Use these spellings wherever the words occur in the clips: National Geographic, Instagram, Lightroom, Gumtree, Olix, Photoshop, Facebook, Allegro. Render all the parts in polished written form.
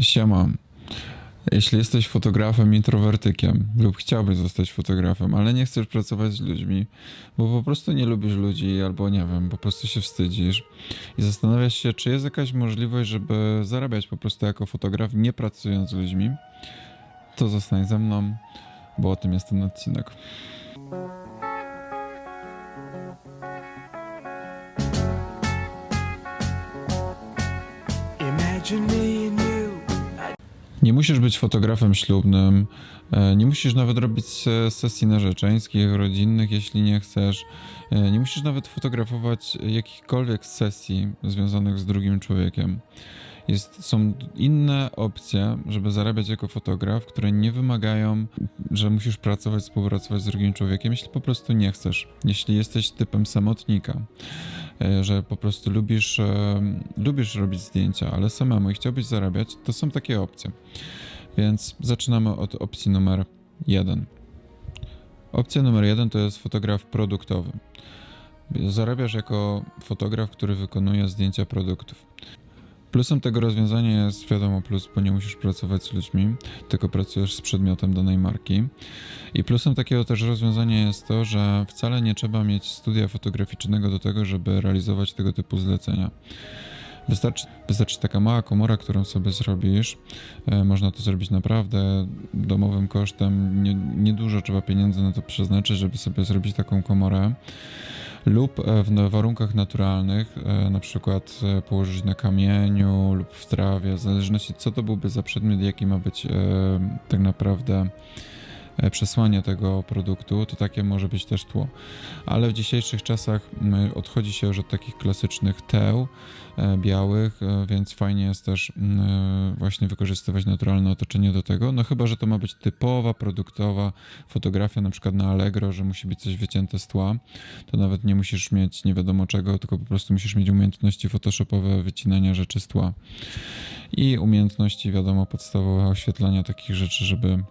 Siema. Jeśli jesteś fotografem, introwertykiem lub chciałbyś zostać fotografem, ale nie chcesz pracować z ludźmi, bo po prostu nie lubisz ludzi albo nie wiem, po prostu się wstydzisz i zastanawiasz się, czy jest jakaś możliwość, żeby zarabiać po prostu jako fotograf, nie pracując z ludźmi, to zostań ze mną, bo o tym jest ten odcinek. Nie musisz być fotografem ślubnym, nie musisz nawet robić sesji narzeczeńskich, rodzinnych, jeśli nie chcesz. Nie musisz nawet fotografować jakichkolwiek sesji związanych z drugim człowiekiem. Są inne opcje, żeby zarabiać jako fotograf, które nie wymagają, że musisz pracować, współpracować z drugim człowiekiem, jeśli po prostu nie chcesz. Jeśli jesteś typem samotnika, że po prostu lubisz robić zdjęcia, ale samemu i chciałbyś zarabiać, to są takie opcje. Więc zaczynamy od opcji numer 1. Opcja numer 1 to jest fotograf produktowy. Zarabiasz jako fotograf, który wykonuje zdjęcia produktów. Plusem tego rozwiązania jest, wiadomo, plus, bo nie musisz pracować z ludźmi, tylko pracujesz z przedmiotem danej marki. I plusem takiego też rozwiązania jest to, że wcale nie trzeba mieć studia fotograficznego do tego, żeby realizować tego typu zlecenia. Wystarczy taka mała komora, którą sobie zrobisz. Można to zrobić naprawdę domowym kosztem. Niedużo trzeba pieniędzy na to przeznaczyć, żeby sobie zrobić taką komorę. Lub w warunkach naturalnych, na przykład położyć na kamieniu lub w trawie, w zależności co to byłby za przedmiot, jaki ma być tak naprawdę przesłanie tego produktu, to takie może być też tło. Ale w dzisiejszych czasach odchodzi się już od takich klasycznych teł białych, więc fajnie jest też właśnie wykorzystywać naturalne otoczenie do tego, no chyba, że to ma być typowa, produktowa fotografia, na przykład na Allegro, że musi być coś wycięte z tła, to nawet nie musisz mieć nie wiadomo czego, tylko po prostu musisz mieć umiejętności photoshopowe wycinania rzeczy z tła i umiejętności, wiadomo, podstawowe oświetlania takich rzeczy, żeby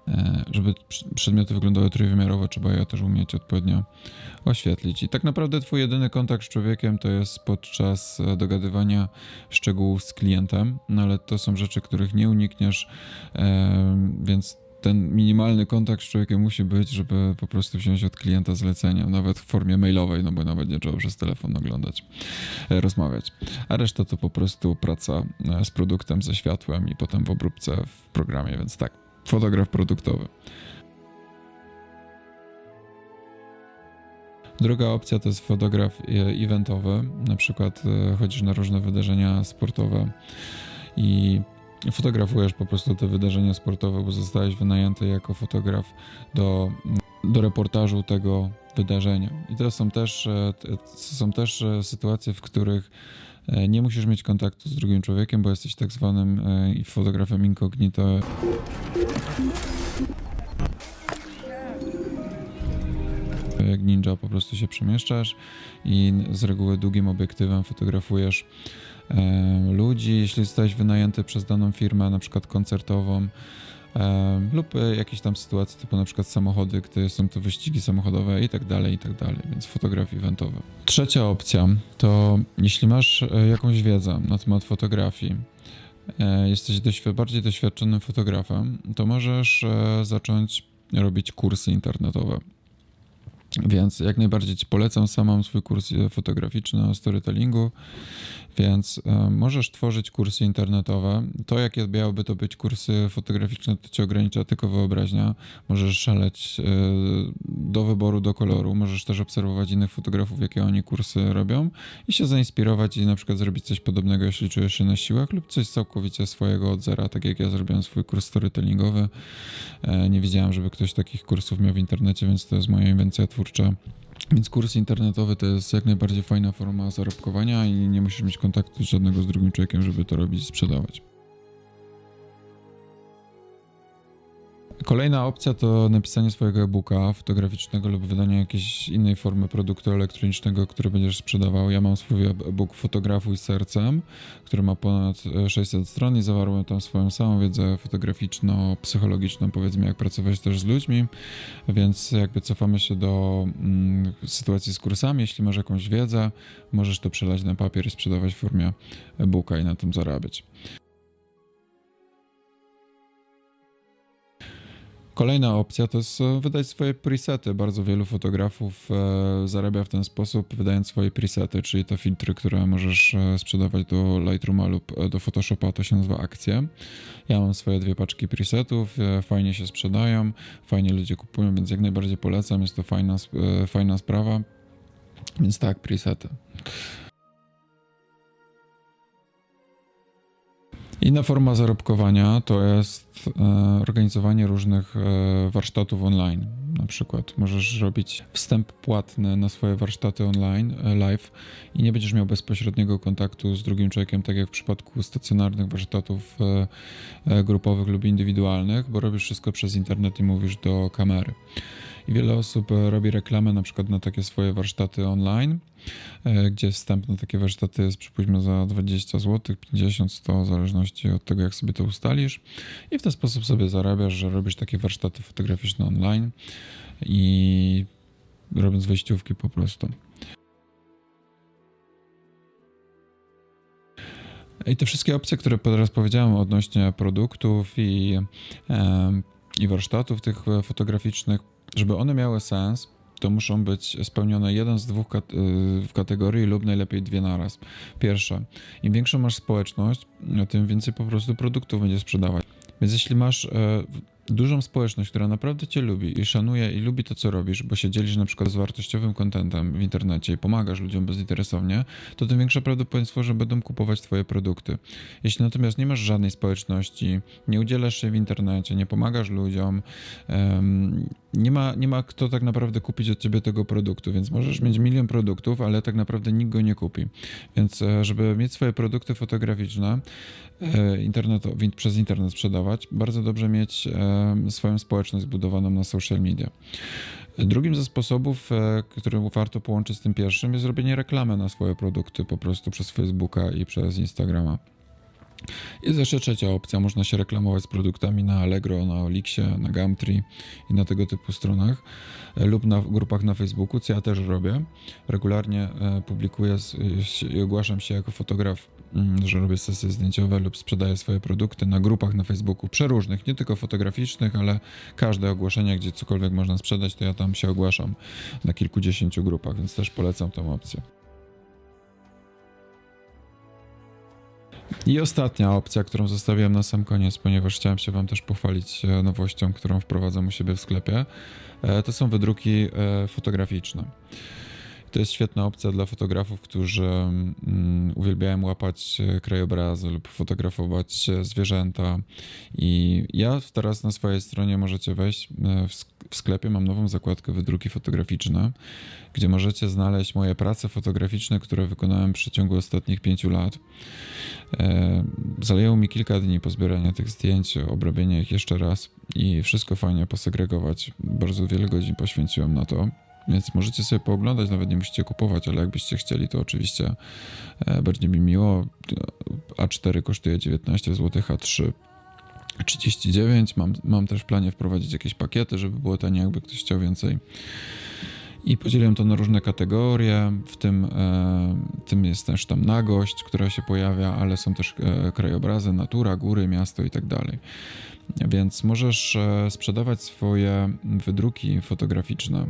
przedmioty wyglądały trójwymiarowo, trzeba je też umieć odpowiednio oświetlić. I tak naprawdę twój jedyny kontakt z człowiekiem to jest podczas dogadywania szczegółów z klientem, no ale to są rzeczy, których nie unikniesz, więc ten minimalny kontakt z człowiekiem musi być, żeby po prostu wziąć od klienta zlecenie, nawet w formie mailowej, no bo nawet nie trzeba przez telefon oglądać, rozmawiać. A reszta to po prostu praca z produktem, ze światłem i potem w obróbce w programie, więc tak, fotograf produktowy. Druga opcja to jest fotograf eventowy, na przykład chodzisz na różne wydarzenia sportowe i fotografujesz po prostu te wydarzenia sportowe, bo zostałeś wynajęty jako fotograf do reportażu tego wydarzenia. I to są też sytuacje, w których nie musisz mieć kontaktu z drugim człowiekiem, bo jesteś tak zwanym fotografem incognito. Jak ninja po prostu się przemieszczasz i z reguły długim obiektywem fotografujesz ludzi, jeśli zostałeś wynajęty przez daną firmę, na przykład koncertową lub jakieś tam sytuacje typu na przykład samochody, gdy są to wyścigi samochodowe i tak dalej, więc fotografii eventowej. Trzecia opcja to jeśli masz jakąś wiedzę na temat fotografii, jesteś bardziej doświadczonym fotografem, to możesz zacząć robić kursy internetowe. Więc jak najbardziej Ci polecam, sam mam swój kurs fotograficzny o storytellingu, więc możesz tworzyć kursy internetowe. To jakie miałyby to być kursy fotograficzne, to Cię ogranicza tylko wyobraźnia. Możesz szaleć do wyboru, do koloru. Możesz też obserwować innych fotografów, jakie oni kursy robią i się zainspirować i na przykład zrobić coś podobnego, jeśli czujesz się na siłach lub coś całkowicie swojego od zera, tak jak ja zrobiłem swój kurs storytellingowy. Nie widziałem, żeby ktoś takich kursów miał w internecie, więc to jest moja inwencja twórcza. Więc kurs internetowy to jest jak najbardziej fajna forma zarobkowania i nie musisz mieć kontaktu żadnego z drugim człowiekiem, żeby to robić i sprzedawać. Kolejna opcja to napisanie swojego e-booka fotograficznego lub wydanie jakiejś innej formy produktu elektronicznego, który będziesz sprzedawał. Ja mam swój e-book Fotografuj sercem, który ma ponad 600 stron i zawarłem tam swoją samą wiedzę fotograficzno-psychologiczną, powiedzmy, jak pracować też z ludźmi, więc jakby cofamy się do sytuacji z kursami. Jeśli masz jakąś wiedzę, możesz to przelać na papier i sprzedawać w formie e-booka i na tym zarabiać. Kolejna opcja to jest wydać swoje presety. Bardzo wielu fotografów zarabia w ten sposób, wydając swoje presety, czyli te filtry, które możesz sprzedawać do Lightrooma lub do Photoshopa, to się nazywa akcja. Ja mam swoje 2 paczki presetów, fajnie się sprzedają, fajnie ludzie kupują, więc jak najbardziej polecam, jest to fajna sprawa. Więc tak, presety. Inna forma zarobkowania to jest organizowanie różnych warsztatów online. Na przykład możesz robić wstęp płatny na swoje warsztaty online, live, i nie będziesz miał bezpośredniego kontaktu z drugim człowiekiem, tak jak w przypadku stacjonarnych warsztatów grupowych lub indywidualnych, bo robisz wszystko przez internet i mówisz do kamery. I wiele osób robi reklamę na przykład na takie swoje warsztaty online, gdzie wstęp na takie warsztaty jest, przypuśćmy, za 20 zł, 50, 100, w zależności od tego, jak sobie to ustalisz. I w ten sposób sobie zarabiasz, że robisz takie warsztaty fotograficzne online i robiąc wejściówki po prostu. I te wszystkie opcje, które teraz powiedziałem odnośnie produktów i warsztatów tych fotograficznych, żeby one miały sens, to muszą być spełnione jeden z 2 w kategorii lub najlepiej 2 naraz. Pierwsza, im większą masz społeczność, tym więcej po prostu produktów będziesz sprzedawać. Więc jeśli masz dużą społeczność, która naprawdę cię lubi i szanuje i lubi to, co robisz, bo się dzielisz na przykład z wartościowym contentem w internecie i pomagasz ludziom bezinteresownie, to tym większe prawdopodobieństwo, że będą kupować twoje produkty. Jeśli natomiast nie masz żadnej społeczności, nie udzielasz się w internecie, nie pomagasz ludziom, nie ma kto tak naprawdę kupić od ciebie tego produktu, więc możesz mieć milion produktów, ale tak naprawdę nikt go nie kupi. Więc żeby mieć swoje produkty fotograficzne, przez internet sprzedawać, bardzo dobrze mieć swoją społeczność zbudowaną na social media. Drugim ze sposobów, który warto połączyć z tym pierwszym, jest robienie reklamy na swoje produkty po prostu przez Facebooka i przez Instagrama. Jest jeszcze trzecia opcja, można się reklamować z produktami na Allegro, na Olixie, na Gumtree i na tego typu stronach lub na grupach na Facebooku, co ja też robię. Regularnie publikuję i ogłaszam się jako fotograf, że robię sesje zdjęciowe lub sprzedaję swoje produkty na grupach na Facebooku przeróżnych, nie tylko fotograficznych, ale każde ogłoszenie, gdzie cokolwiek można sprzedać, to ja tam się ogłaszam na kilkudziesięciu grupach, więc też polecam tą opcję. I ostatnia opcja, którą zostawiłem na sam koniec, ponieważ chciałem się wam też pochwalić nowością, którą wprowadzam u siebie w sklepie, to są wydruki fotograficzne. To jest świetna opcja dla fotografów, którzy uwielbiają łapać krajobrazy lub fotografować zwierzęta. I ja teraz na swojej stronie możecie wejść, w sklepie mam nową zakładkę wydruki fotograficzne, gdzie możecie znaleźć moje prace fotograficzne, które wykonałem w przeciągu ostatnich 5 lat. Zajęło mi kilka dni pozbierania tych zdjęć, obrobienie ich jeszcze raz i wszystko fajnie posegregować. Bardzo wiele godzin poświęciłem na to. Więc możecie sobie pooglądać, nawet nie musicie kupować, ale jakbyście chcieli, to oczywiście będzie mi miło. A4 kosztuje 19 zł, A3 39. Mam też w planie wprowadzić jakieś pakiety, żeby było tanie, jakby ktoś chciał więcej. I podzieliłem to na różne kategorie, w tym jest też tam nagość, która się pojawia, ale są też krajobrazy, natura, góry, miasto i tak dalej. Więc możesz sprzedawać swoje wydruki fotograficzne,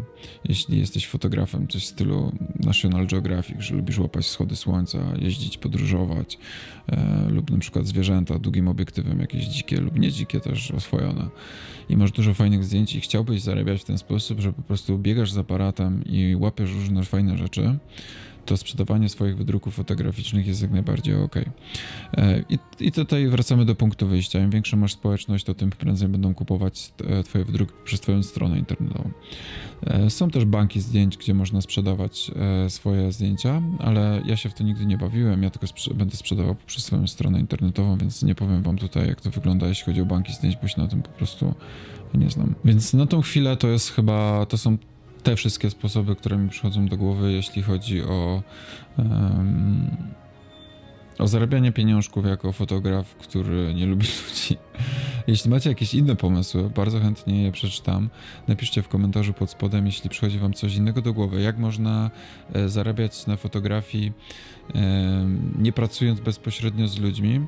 jeśli jesteś fotografem, coś w stylu National Geographic, że lubisz łapać wschody słońca, jeździć, podróżować lub na przykład zwierzęta długim obiektywem, jakieś dzikie lub nie dzikie też oswojone. I masz dużo fajnych zdjęć i chciałbyś zarabiać w ten sposób, że po prostu biegasz z aparatem i łapiesz różne fajne rzeczy, to sprzedawanie swoich wydruków fotograficznych jest jak najbardziej ok. I tutaj wracamy do punktu wyjścia. Im większą masz społeczność, to tym prędzej będą kupować twoje wydruki przez twoją stronę internetową. Są też banki zdjęć, gdzie można sprzedawać swoje zdjęcia, ale ja się w to nigdy nie bawiłem. Ja tylko będę sprzedawał przez swoją stronę internetową, więc nie powiem wam tutaj, jak to wygląda, jeśli chodzi o banki zdjęć, bo się na tym po prostu nie znam. Więc na tą chwilę to jest chyba, to są te wszystkie sposoby, które mi przychodzą do głowy, jeśli chodzi o zarabianie pieniążków jako fotograf, który nie lubi ludzi. Jeśli macie jakieś inne pomysły, bardzo chętnie je przeczytam. Napiszcie w komentarzu pod spodem, jeśli przychodzi wam coś innego do głowy. Jak można zarabiać na fotografii, nie pracując bezpośrednio z ludźmi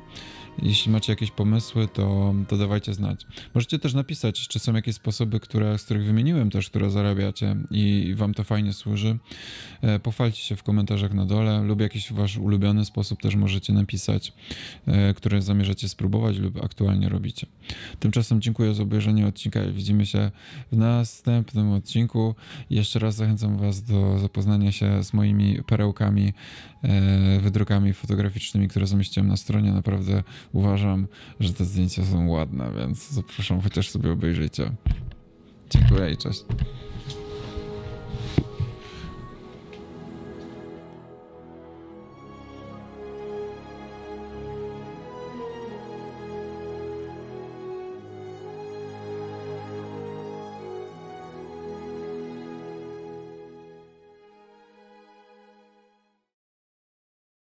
Jeśli macie jakieś pomysły, to dawajcie znać. Możecie też napisać, czy są jakieś sposoby, z których wymieniłem też, które zarabiacie i wam to fajnie służy. Pochwalcie się w komentarzach na dole lub jakiś wasz ulubiony sposób też możecie napisać, który zamierzacie spróbować lub aktualnie robicie. Tymczasem dziękuję za obejrzenie odcinka i widzimy się w następnym odcinku. Jeszcze raz zachęcam was do zapoznania się z moimi perełkami, wydrukami fotograficznymi, które zamieściłem na stronie. Naprawdę uważam, że te zdjęcia są ładne, więc zapraszam, chociaż sobie obejrzyjcie. Dziękuję i cześć.